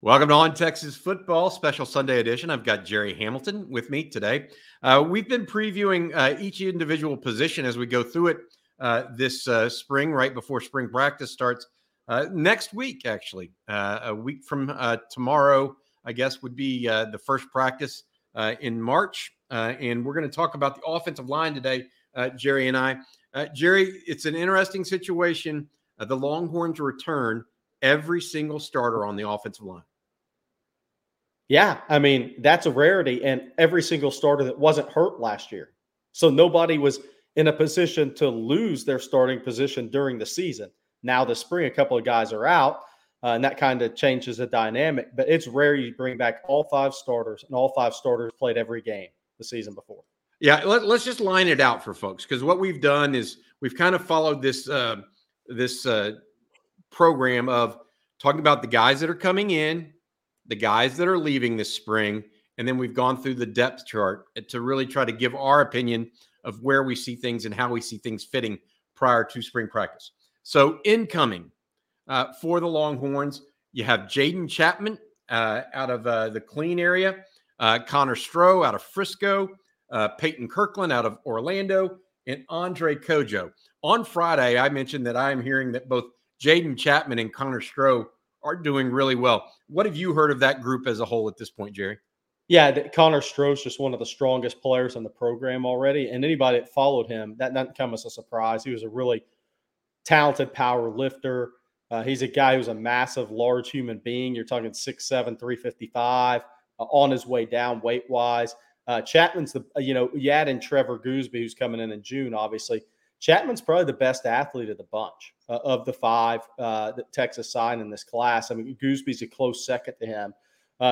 Welcome to On Texas Football, special Sunday edition. I've got Gerry Hamilton with me today. We've been previewing each individual position as we go through it this spring, right before spring practice starts. Next week, actually, a week from tomorrow, I guess, would be the first practice in March. And we're going to talk about the offensive line today, Gerry and I. Gerry, it's an interesting situation. The Longhorns return every single starter on the offensive line. Yeah, I mean, that's a rarity, and every single starter that wasn't hurt last year. So nobody was in a position to lose their starting position during the season. Now this spring, a couple of guys are out, and that kind of changes the dynamic. But it's rare you bring back all five starters, and all five starters played every game the season before. Yeah, let's just line it out for folks, because what we've done is we've kind of followed this program of talking about the guys that are coming in, the guys that are leaving this spring, and then we've gone through the depth chart to really try to give our opinion of where we see things and how we see things fitting prior to spring practice. So incoming for the Longhorns, you have Jaden Chapman out of the Clean area, Connor Stroh out of Frisco, Peyton Kirkland out of Orlando, and Andre Kojo. On Friday, I mentioned that I am hearing that both Jaden Chapman and Connor Stroh are doing really well. What have you heard of that group as a whole at this point, Gerry? Yeah, Connor Stroh's just one of the strongest players in the program already, and anybody that followed him, that doesn't come as a surprise. He was a really talented power lifter. He's a guy who's a massive, large human being. You're talking 6'7", 355, on his way down weight-wise. Chapman's the, you add in Trevor Goosby, who's coming in June, obviously. Chapman's probably the best athlete of the bunch, of the five that Texas signed in this class. I mean, Goosby's a close second to him.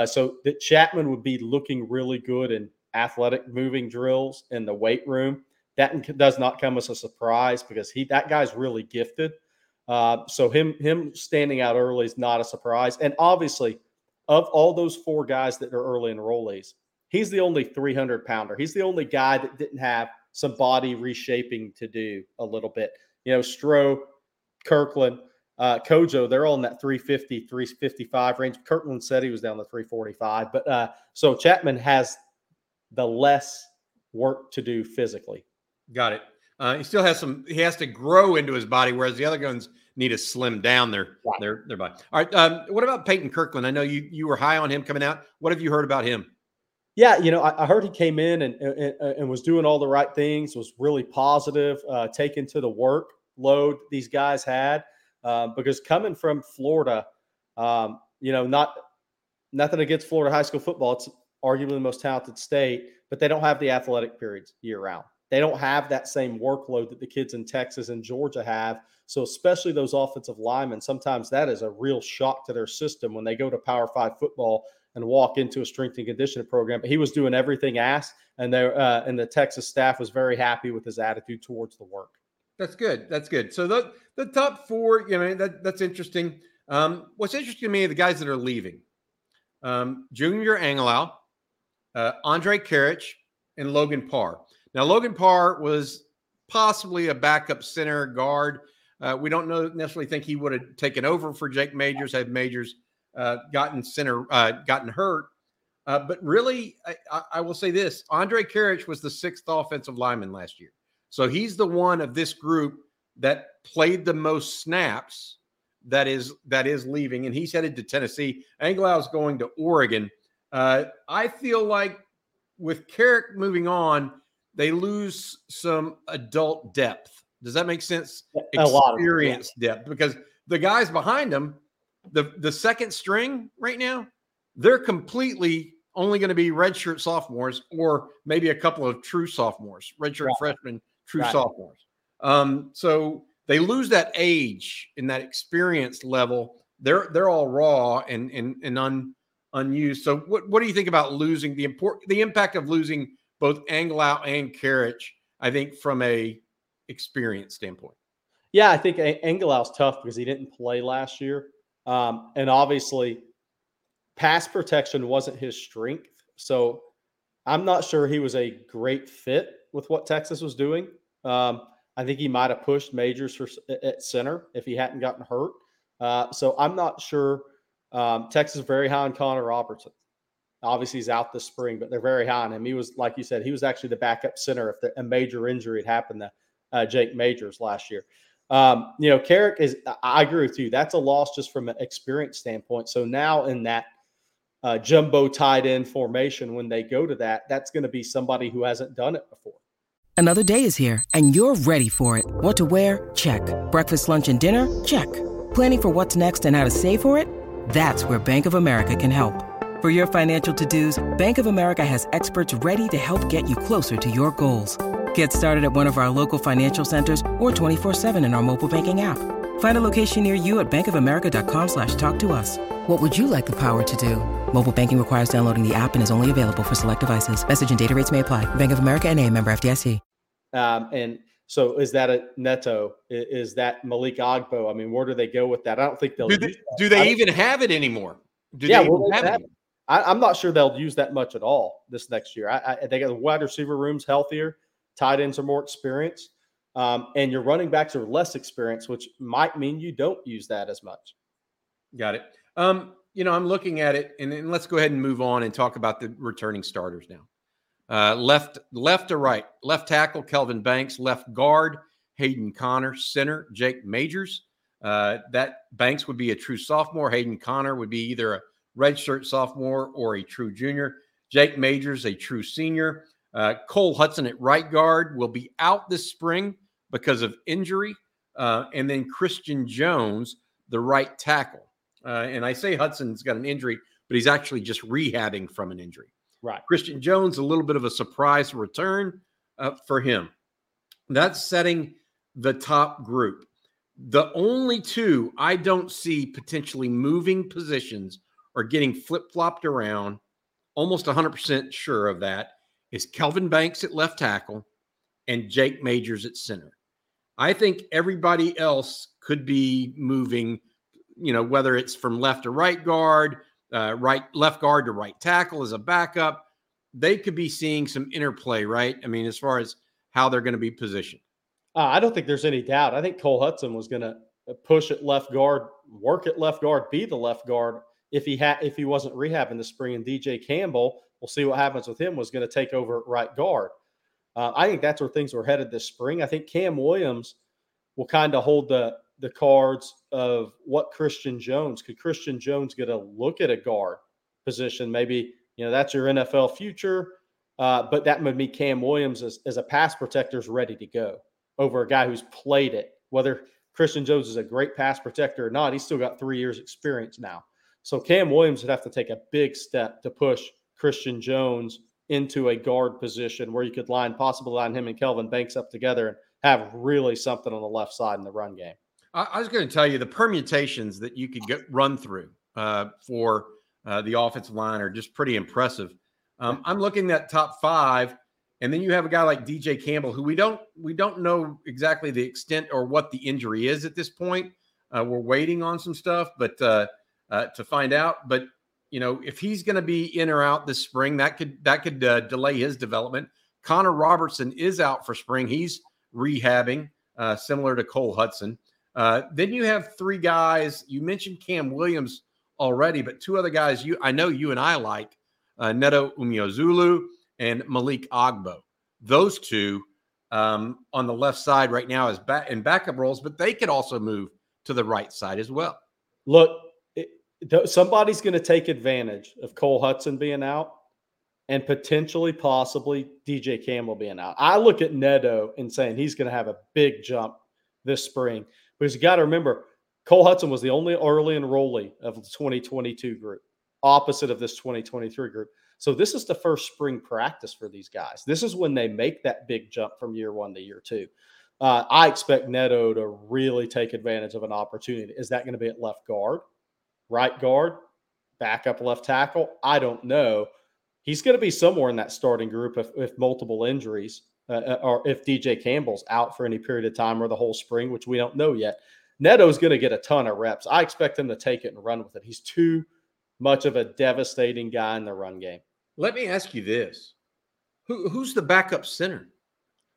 So that Chapman would be looking really good in athletic moving drills in the weight room. That does not come as a surprise because that guy's really gifted. So him standing out early is not a surprise. And obviously, of all those four guys that are early enrollees, he's the only 300-pounder. He's the only guy that didn't have some body reshaping to do a little bit. Stroh, Kirkland, Kojo, they're all in that 350, 355 range. Kirkland said he was down to 345. But so Chapman has the less work to do physically. Got it. He still has he has to grow into his body, whereas the other guys need to slim down their body. All right. What about Peyton Kirkland? I know you were high on him coming out. What have you heard about him? Yeah, I heard he came in and was doing all the right things, was really positive, taking to the workload these guys had. Because coming from Florida, nothing against Florida high school football. It's arguably the most talented state, but they don't have the athletic periods year-round. They don't have that same workload that the kids in Texas and Georgia have. So especially those offensive linemen, sometimes that is a real shock to their system when they go to Power 5 football and walk into a strength and conditioning program. But he was doing everything asked, and the Texas staff was very happy with his attitude towards the work. That's good. That's good. So the top four, that's interesting. What's interesting to me are the guys that are leaving. Junior Angilau, Andre Kerich, and Logan Parr. Now, Logan Parr was possibly a backup center guard. We don't necessarily think he would have taken over for Jake Majors had Majors gotten hurt. But really, I will say this. Andre Kerich was the sixth offensive lineman last year. So he's the one of this group that played the most snaps that is leaving, and he's headed to Tennessee. Angelau's going to Oregon. I feel like with Kerich moving on, they lose some adult depth. Does that make sense? A lot of experience depth. Because the guys behind him, The second string right now, they're completely only going to be redshirt sophomores or maybe a couple of true sophomores, redshirt freshmen, true sophomores. So they lose that age and that experience level. They're all raw and unused. So what do you think about losing the impact of losing both Angilau and Kerich, I think, from a experience standpoint? Yeah, I think Angelau's tough because he didn't play last year. And obviously, pass protection wasn't his strength. So I'm not sure he was a great fit with what Texas was doing. I think he might have pushed Majors at center if he hadn't gotten hurt. So I'm not sure Texas very high on Connor Robertson. Obviously, he's out this spring, but they're very high on him. He was, like you said, he was actually the backup center if a major injury had happened to Jake Majors last year. Kerich is, I agree with you. That's a loss just from an experience standpoint. So now in that jumbo tight end formation, when they go to that, that's going to be somebody who hasn't done it before. Another day is here and you're ready for it. What to wear? Check. Breakfast, lunch, and dinner? Check. Planning for what's next and how to save for it? That's where Bank of America can help. For your financial to-dos, Bank of America has experts ready to help get you closer to your goals. Get started at one of our local financial centers or 24/7 in our mobile banking app. Find a location near you at bankofamerica.com/talktous. What would you like the power to do? Mobile banking requires downloading the app and is only available for select devices. Message and data rates may apply. Bank of America NA, member FDIC. And so is that a Neto? Is that Malik Agbo? I mean, where do they go with that? I don't think they'll do they even have it anymore? Do they even have it anymore? I'm not sure they'll use that much at all this next year. They got the wide receiver rooms healthier. Tight ends are more experienced, and your running backs are less experienced, which might mean you don't use that as much. Got it. I'm looking at it, and let's go ahead and move on and talk about the returning starters now. Left to right. Left tackle, Kelvin Banks. Left guard, Hayden Connor. Center, Jake Majors. That Banks would be a true sophomore. Hayden Connor would be either a redshirt sophomore or a true junior. Jake Majors, a true senior. Cole Hutson at right guard will be out this spring because of injury. And then Christian Jones, the right tackle. And I say Hudson's got an injury, but he's actually just rehabbing from an injury. Right. Christian Jones, a little bit of a surprise return for him. That's setting the top group. The only two I don't see potentially moving positions or getting flip-flopped around, almost 100% sure of that, is Kelvin Banks at left tackle and Jake Majors at center. I think everybody else could be moving, whether it's from left to right guard, left guard to right tackle as a backup. They could be seeing some interplay, right? I mean, as far as how they're going to be positioned. I don't think there's any doubt. I think Cole Hutson was going to push at left guard, work at left guard, be the left guard if he wasn't rehabbing this spring. And DJ Campbell, we'll see what happens with him, was going to take over at right guard. I think that's where things were headed this spring. I think Cam Williams will kind of hold the cards of what Christian Jones. Could Christian Jones get a look at a guard position? Maybe, that's your NFL future, but that would mean Cam Williams as a pass protector is ready to go over a guy who's played it. Whether Christian Jones is a great pass protector or not, he's still got 3 years experience now. So Cam Williams would have to take a big step to push Christian Jones into a guard position where you could possibly line him and Kelvin Banks up together and have really something on the left side in the run game. I was going to tell you the permutations that you could run through for the offensive line are just pretty impressive. I'm looking at top five, and then you have a guy like DJ Campbell, who we don't know exactly the extent or what the injury is at this point. We're waiting on some stuff, but to find out. But if he's going to be in or out this spring, that could delay his development. Connor Robertson is out for spring. He's rehabbing, similar to Cole Hutson. Then you have three guys. You mentioned Cam Williams already, but two other guys you and I like, Neto Umeozulu and Malik Agbo. Those two on the left side right now is in backup roles, but they could also move to the right side as well. Look, somebody's going to take advantage of Cole Hutson being out and possibly DJ Campbell being out. I look at Neto and saying he's going to have a big jump this spring, because you got to remember Cole Hutson was the only early enrollee of the 2022 group, opposite of this 2023 group. So this is the first spring practice for these guys. This is when they make that big jump from year one to year two. I expect Neto to really take advantage of an opportunity. Is that going to be at left guard? Right guard, backup left tackle? I don't know. He's going to be somewhere in that starting group if multiple injuries or if DJ Campbell's out for any period of time or the whole spring, which we don't know yet. Neto's going to get a ton of reps. I expect him to take it and run with it. He's too much of a devastating guy in the run game. Let me ask you this. Who's the backup center?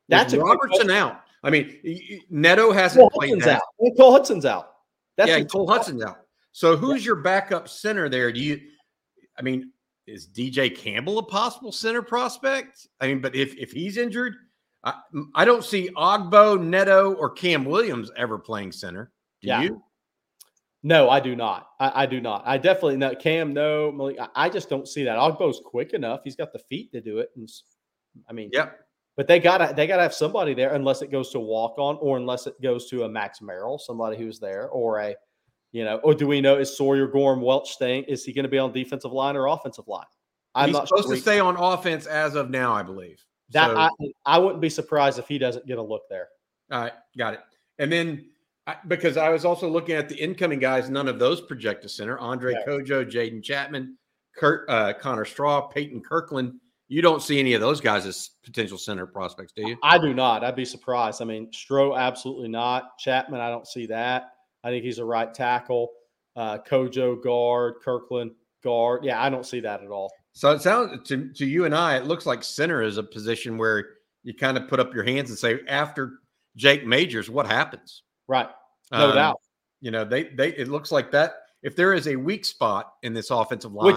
That's Robertson out. I mean, Neto hasn't played that. Cole Hudson's out. Cole Hudson's out. So who's your backup center there? Is DJ Campbell a possible center prospect? I mean, but if he's injured, I don't see Agbo, Neto, or Cam Williams ever playing center. Do you? No, I do not. I do not. I definitely not. Cam, no. Malik, I just don't see that. Ogbo's quick enough. He's got the feet to do it. And but they gotta have somebody there, unless it goes to walk on, or unless it goes to a Max Merrill, somebody who's there, or a, or do we know, is Sawyer Goram-Welch staying? Is he going to be on defensive line or offensive line? He's supposed to stay on offense as of now, I believe. I wouldn't be surprised if he doesn't get a look there. All right, got it. And then, because I was also looking at the incoming guys, none of those project a center. Andre Kojo, Jaden Chapman, Connor Stroh, Peyton Kirkland. You don't see any of those guys as potential center prospects, do you? I do not. I'd be surprised. I mean, Stroh, absolutely not. Chapman, I don't see that. I think he's a right tackle. Kojo, guard. Kirkland, guard. Yeah, I don't see that at all. So it sounds to you and I, it looks like center is a position where you kind of put up your hands and say, after Jake Majors, what happens? Right. No doubt. They it looks like that. If there is a weak spot in this offensive line.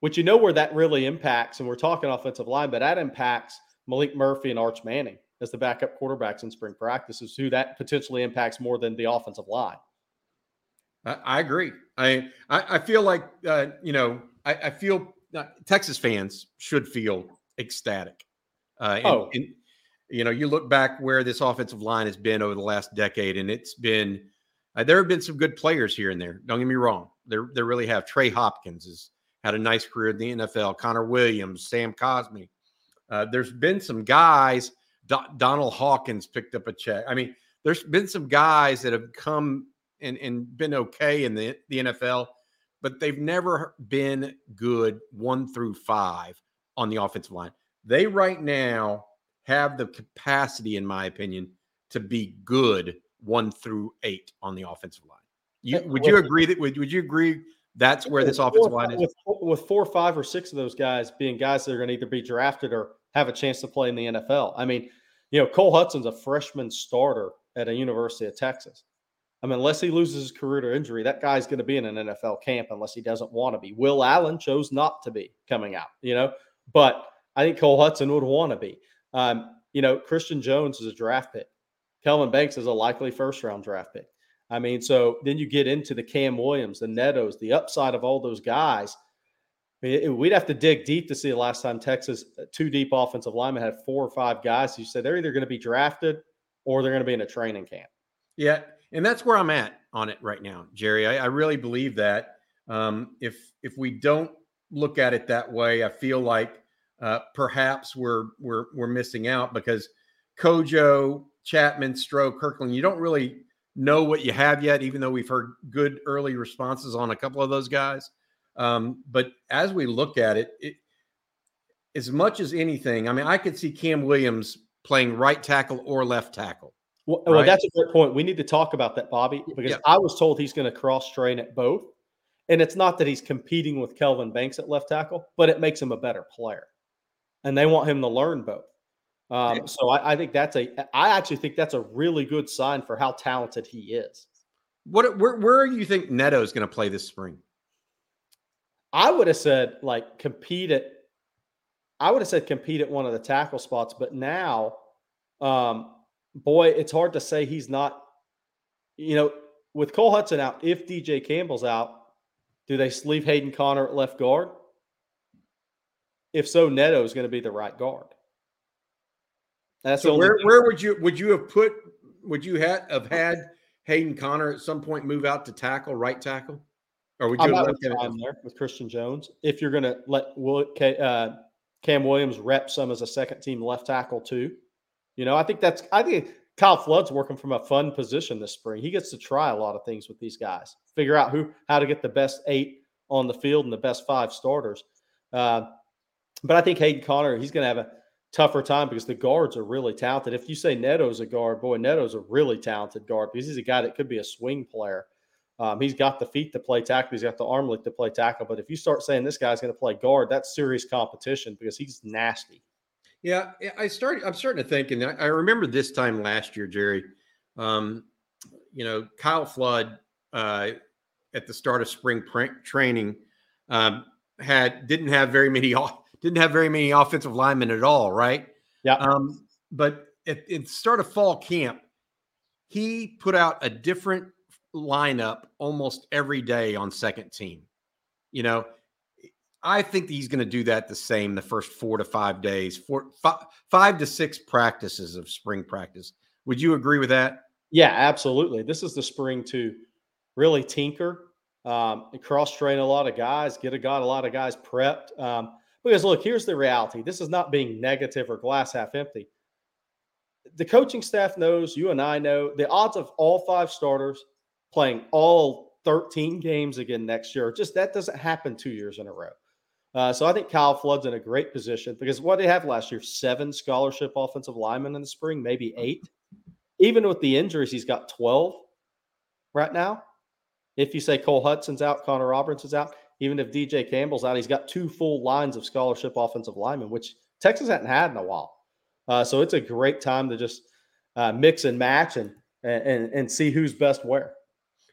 Which where that really impacts, and we're talking offensive line, but that impacts Malik Murphy and Arch Manning as the backup quarterbacks in spring practice, is who that potentially impacts more than the offensive line. I agree. I feel like, I feel Texas fans should feel ecstatic. You look back where this offensive line has been over the last decade, and it's been there have been some good players here and there. Don't get me wrong. There really have. Trey Hopkins is had a nice career in the NFL. Connor Williams, Sam Cosmi. There's been some guys. Donald Hawkins picked up a check. I mean, there's been some guys that have come and been okay in the NFL, but they've never been good 1 through 5 on the offensive line. They right now have the capacity, in my opinion, to be good 1 through 8 on the offensive line. Would you agree? That's where this offensive line is. With 4, 5, or 6 of those guys being guys that are going to either be drafted or have a chance to play in the NFL. I mean, Cole Hutson's a freshman starter at a University of Texas. I mean, unless he loses his career to injury, that guy's going to be in an NFL camp unless he doesn't want to be. Will Allen chose not to be coming out, but I think Cole Hutson would want to be. Christian Jones is a draft pick. Kelvin Banks is a likely first-round draft pick. I mean, so then you get into the Cam Williams, the Netos, the upside of all those guys. I mean, we'd have to dig deep to see the last time Texas, 2 deep offensive linemen, had 4 or 5 guys. You said they're either going to be drafted or they're going to be in a training camp. Yeah, and that's where I'm at on it right now, Jerry. I really believe that. If we don't look at it that way, I feel like perhaps we're missing out, because Kojo, Chapman, Stroh, Kirkland, you don't really know what you have yet, even though we've heard good early responses on a couple of those guys. But as we look at it, as much as anything, I mean, I could see Cam Williams playing right tackle or left tackle. Well, that's a good point. We need to talk about that, Bobby, because I was told he's going to cross train at both. And it's not that he's competing with Kelvin Banks at left tackle, but it makes him a better player. And they want him to learn both. So I think that's a really good sign for how talented he is. Where do you think Neto's going to play this spring? I would have said compete at one of the tackle spots, but now, it's hard to say he's not, with Cole Hutson out, if DJ Campbell's out, do they sleeve Hayden Connor at left guard? If so, Neto's going to be the right guard. Would you have had Hayden Connor at some point move out to tackle, right tackle, or would you have left him there with Christian Jones if you're going to let Cam Williams rep some as a second team left tackle too? I think Kyle Flood's working from a fun position this spring. He gets to try a lot of things with these guys, figure out how to get the best 8 on the field and the best 5 starters. But I think Hayden Connor, he's going to have a tougher time because the guards are really talented. If you say Neto's a guard, boy, Neto's a really talented guard because he's a guy that could be a swing player. He's got the feet to play tackle. He's got the arm lift to play tackle. But if you start saying this guy's going to play guard, that's serious competition because he's nasty. Yeah, I'm starting to think, and I remember this time last year, Jerry, Kyle Flood at the start of spring training didn't have very many offensive linemen at all, right? Yeah. But at the start of fall camp, he put out a different lineup almost every day on second team. You know, I think he's going to do that the same the first 4 to 5 days, 5 to 6 practices of spring practice. Would you agree with that? Yeah, absolutely. This is the spring to really tinker, cross-train a lot of guys, got a lot of guys prepped. Because, look, here's the reality. This is not being negative or glass half empty. The coaching staff knows, you and I know, the odds of all 5 starters playing all 13 games again next year, just that doesn't happen 2 years in a row. So I think Kyle Flood's in a great position because what they have last year, 7 scholarship offensive linemen in the spring, maybe 8. Even with the injuries, he's got 12 right now. If you say Cole Hutson's out, Connor Robertson's out, even if DJ Campbell's out, he's got 2 full lines of scholarship offensive linemen, which Texas hadn't had in a while. So it's a great time to just mix and match and see who's best where.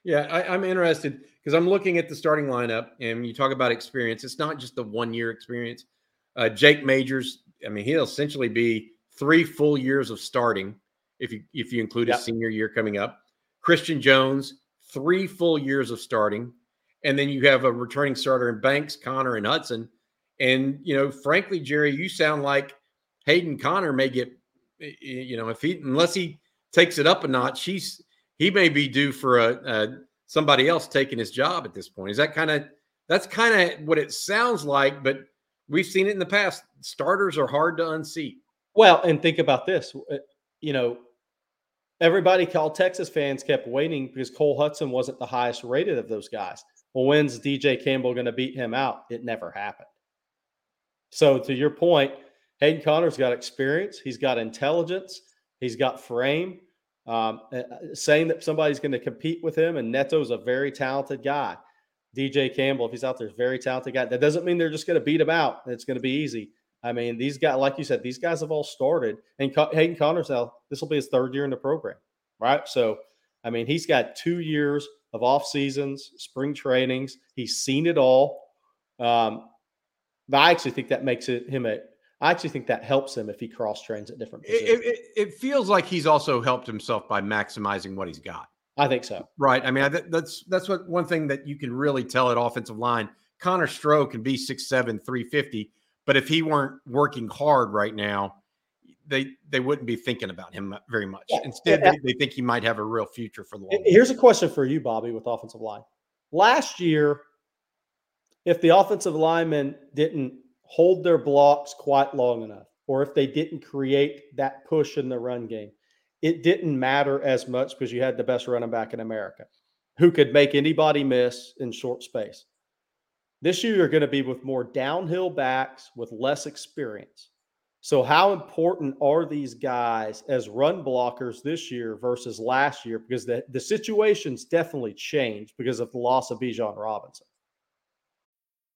Yeah, I'm interested because I'm looking at the starting lineup, and you talk about experience. It's not just the one-year experience. Jake Majors, I mean, he'll essentially be 3 full years of starting if you include his senior year coming up. Christian Jones, 3 full years of starting. And then you have a returning starter in Banks, Connor, and Hutson. And, frankly, Jerry, you sound like Hayden Connor may get, unless he takes it up a notch, he may be due for somebody else taking his job at this point. Is that that's kind of what it sounds like, but we've seen it in the past. Starters are hard to unseat. Well, and think about this, everybody called Texas fans kept waiting because Cole Hutson wasn't the highest rated of those guys. Well, when's DJ Campbell going to beat him out? It never happened. So to your point, Hayden Connor's got experience. He's got intelligence. He's got frame. Saying that somebody's going to compete with him, and Neto's a very talented guy. DJ Campbell, if he's out there, is a very talented guy. That doesn't mean they're just going to beat him out. It's going to be easy. I mean, these guys, like you said, these guys have all started. And Hayden Connor's now, this will be his 3rd year in the program, right? So, I mean, he's got 2 years of off seasons, spring trainings. He's seen it all. But I actually think that helps him if he cross trains at different positions. It feels like he's also helped himself by maximizing what he's got. I think so. Right. I mean, that's what one thing that you can really tell at offensive line. Connor Stroh can be 6'7", 350, but if he weren't working hard right now, they wouldn't be thinking about him very much. Yeah. Instead, they think he might have a real future for the long run. Here's a question for you, Bobby, with offensive line. Last year, if the offensive linemen didn't hold their blocks quite long enough, or if they didn't create that push in the run game, it didn't matter as much because you had the best running back in America who could make anybody miss in short space. This year, you're going to be with more downhill backs with less experience. So how important are these guys as run blockers this year versus last year? Because the situation's definitely changed because of the loss of Bijan Robinson.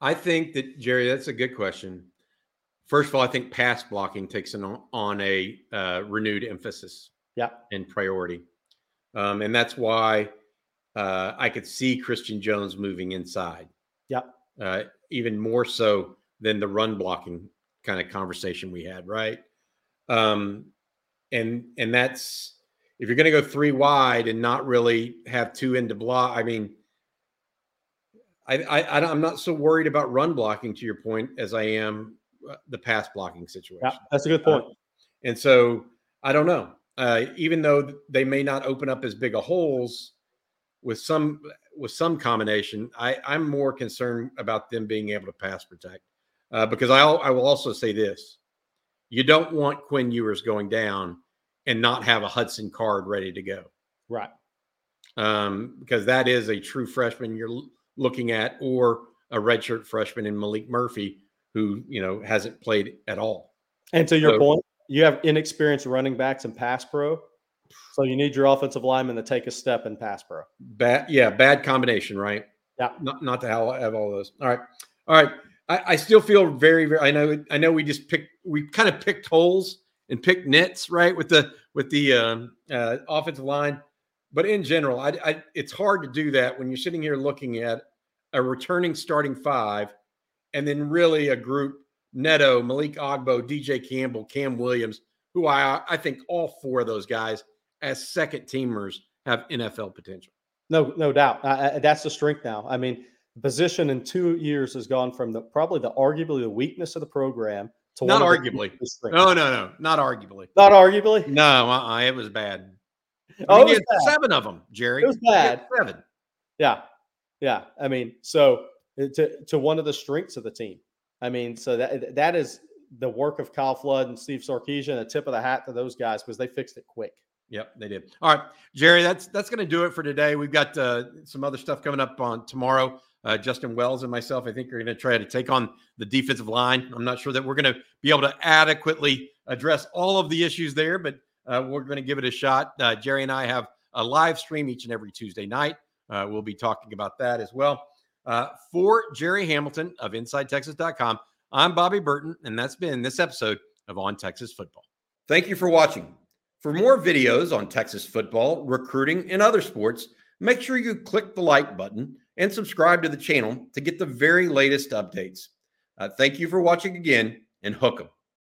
I think that, Jerry, that's a good question. First of all, I think pass blocking takes on a renewed emphasis and priority. And that's why I could see Christian Jones moving inside. Yeah. Even more so than the run blocking kind of conversation we had, right? And that's, if you're going to go three wide and not really have two in to block, I mean, I'm not so worried about run blocking, to your point, as I am the pass blocking situation. Yeah, that's a good point. And so I don't know. Even though they may not open up as big a holes with some combination, I'm more concerned about them being able to pass protect. Because I will also say this. You don't want Quinn Ewers going down and not have a Hudson card ready to go. Right. Because that is a true freshman you're looking at, or a redshirt freshman in Malik Murphy who, hasn't played at all. And to your point, you have inexperienced running backs and pass pro. So you need your offensive lineman to take a step and pass pro. Bad combination, right? Yeah. Not to have all those. All right. I still feel very, very. I know. We kind of picked holes and picked nits, right, with the offensive line. But in general, it's hard to do that when you're sitting here looking at a returning starting five, and then really a group: Neto, Malik Agbo, DJ Campbell, Cam Williams, who I think all four of those guys as second teamers have NFL potential. No doubt. That's the strength now. I mean, position in 2 years has gone from arguably the weakness of the program to not arguably. No, not arguably. Not arguably. No, it was bad. It was bad. 7 of them, Jerry. It was bad. 7. Yeah. I mean, so to one of the strengths of the team. I mean, so that is the work of Kyle Flood and Steve Sarkisian. A tip of the hat to those guys because they fixed it quick. Yep, they did. All right, Jerry, that's going to do it for today. We've got some other stuff coming up on tomorrow. Justin Wells and myself, I think, are going to try to take on the defensive line. I'm not sure that we're going to be able to adequately address all of the issues there, but we're going to give it a shot. Jerry and I have a live stream each and every Tuesday night. We'll be talking about that as well. For Gerry Hamilton of InsideTexas.com, I'm Bobby Burton, and that's been this episode of On Texas Football. Thank you for watching. For more videos on Texas football, recruiting, and other sports, make sure you click the like button and subscribe to the channel to get the very latest updates. Thank you for watching again, and hook 'em.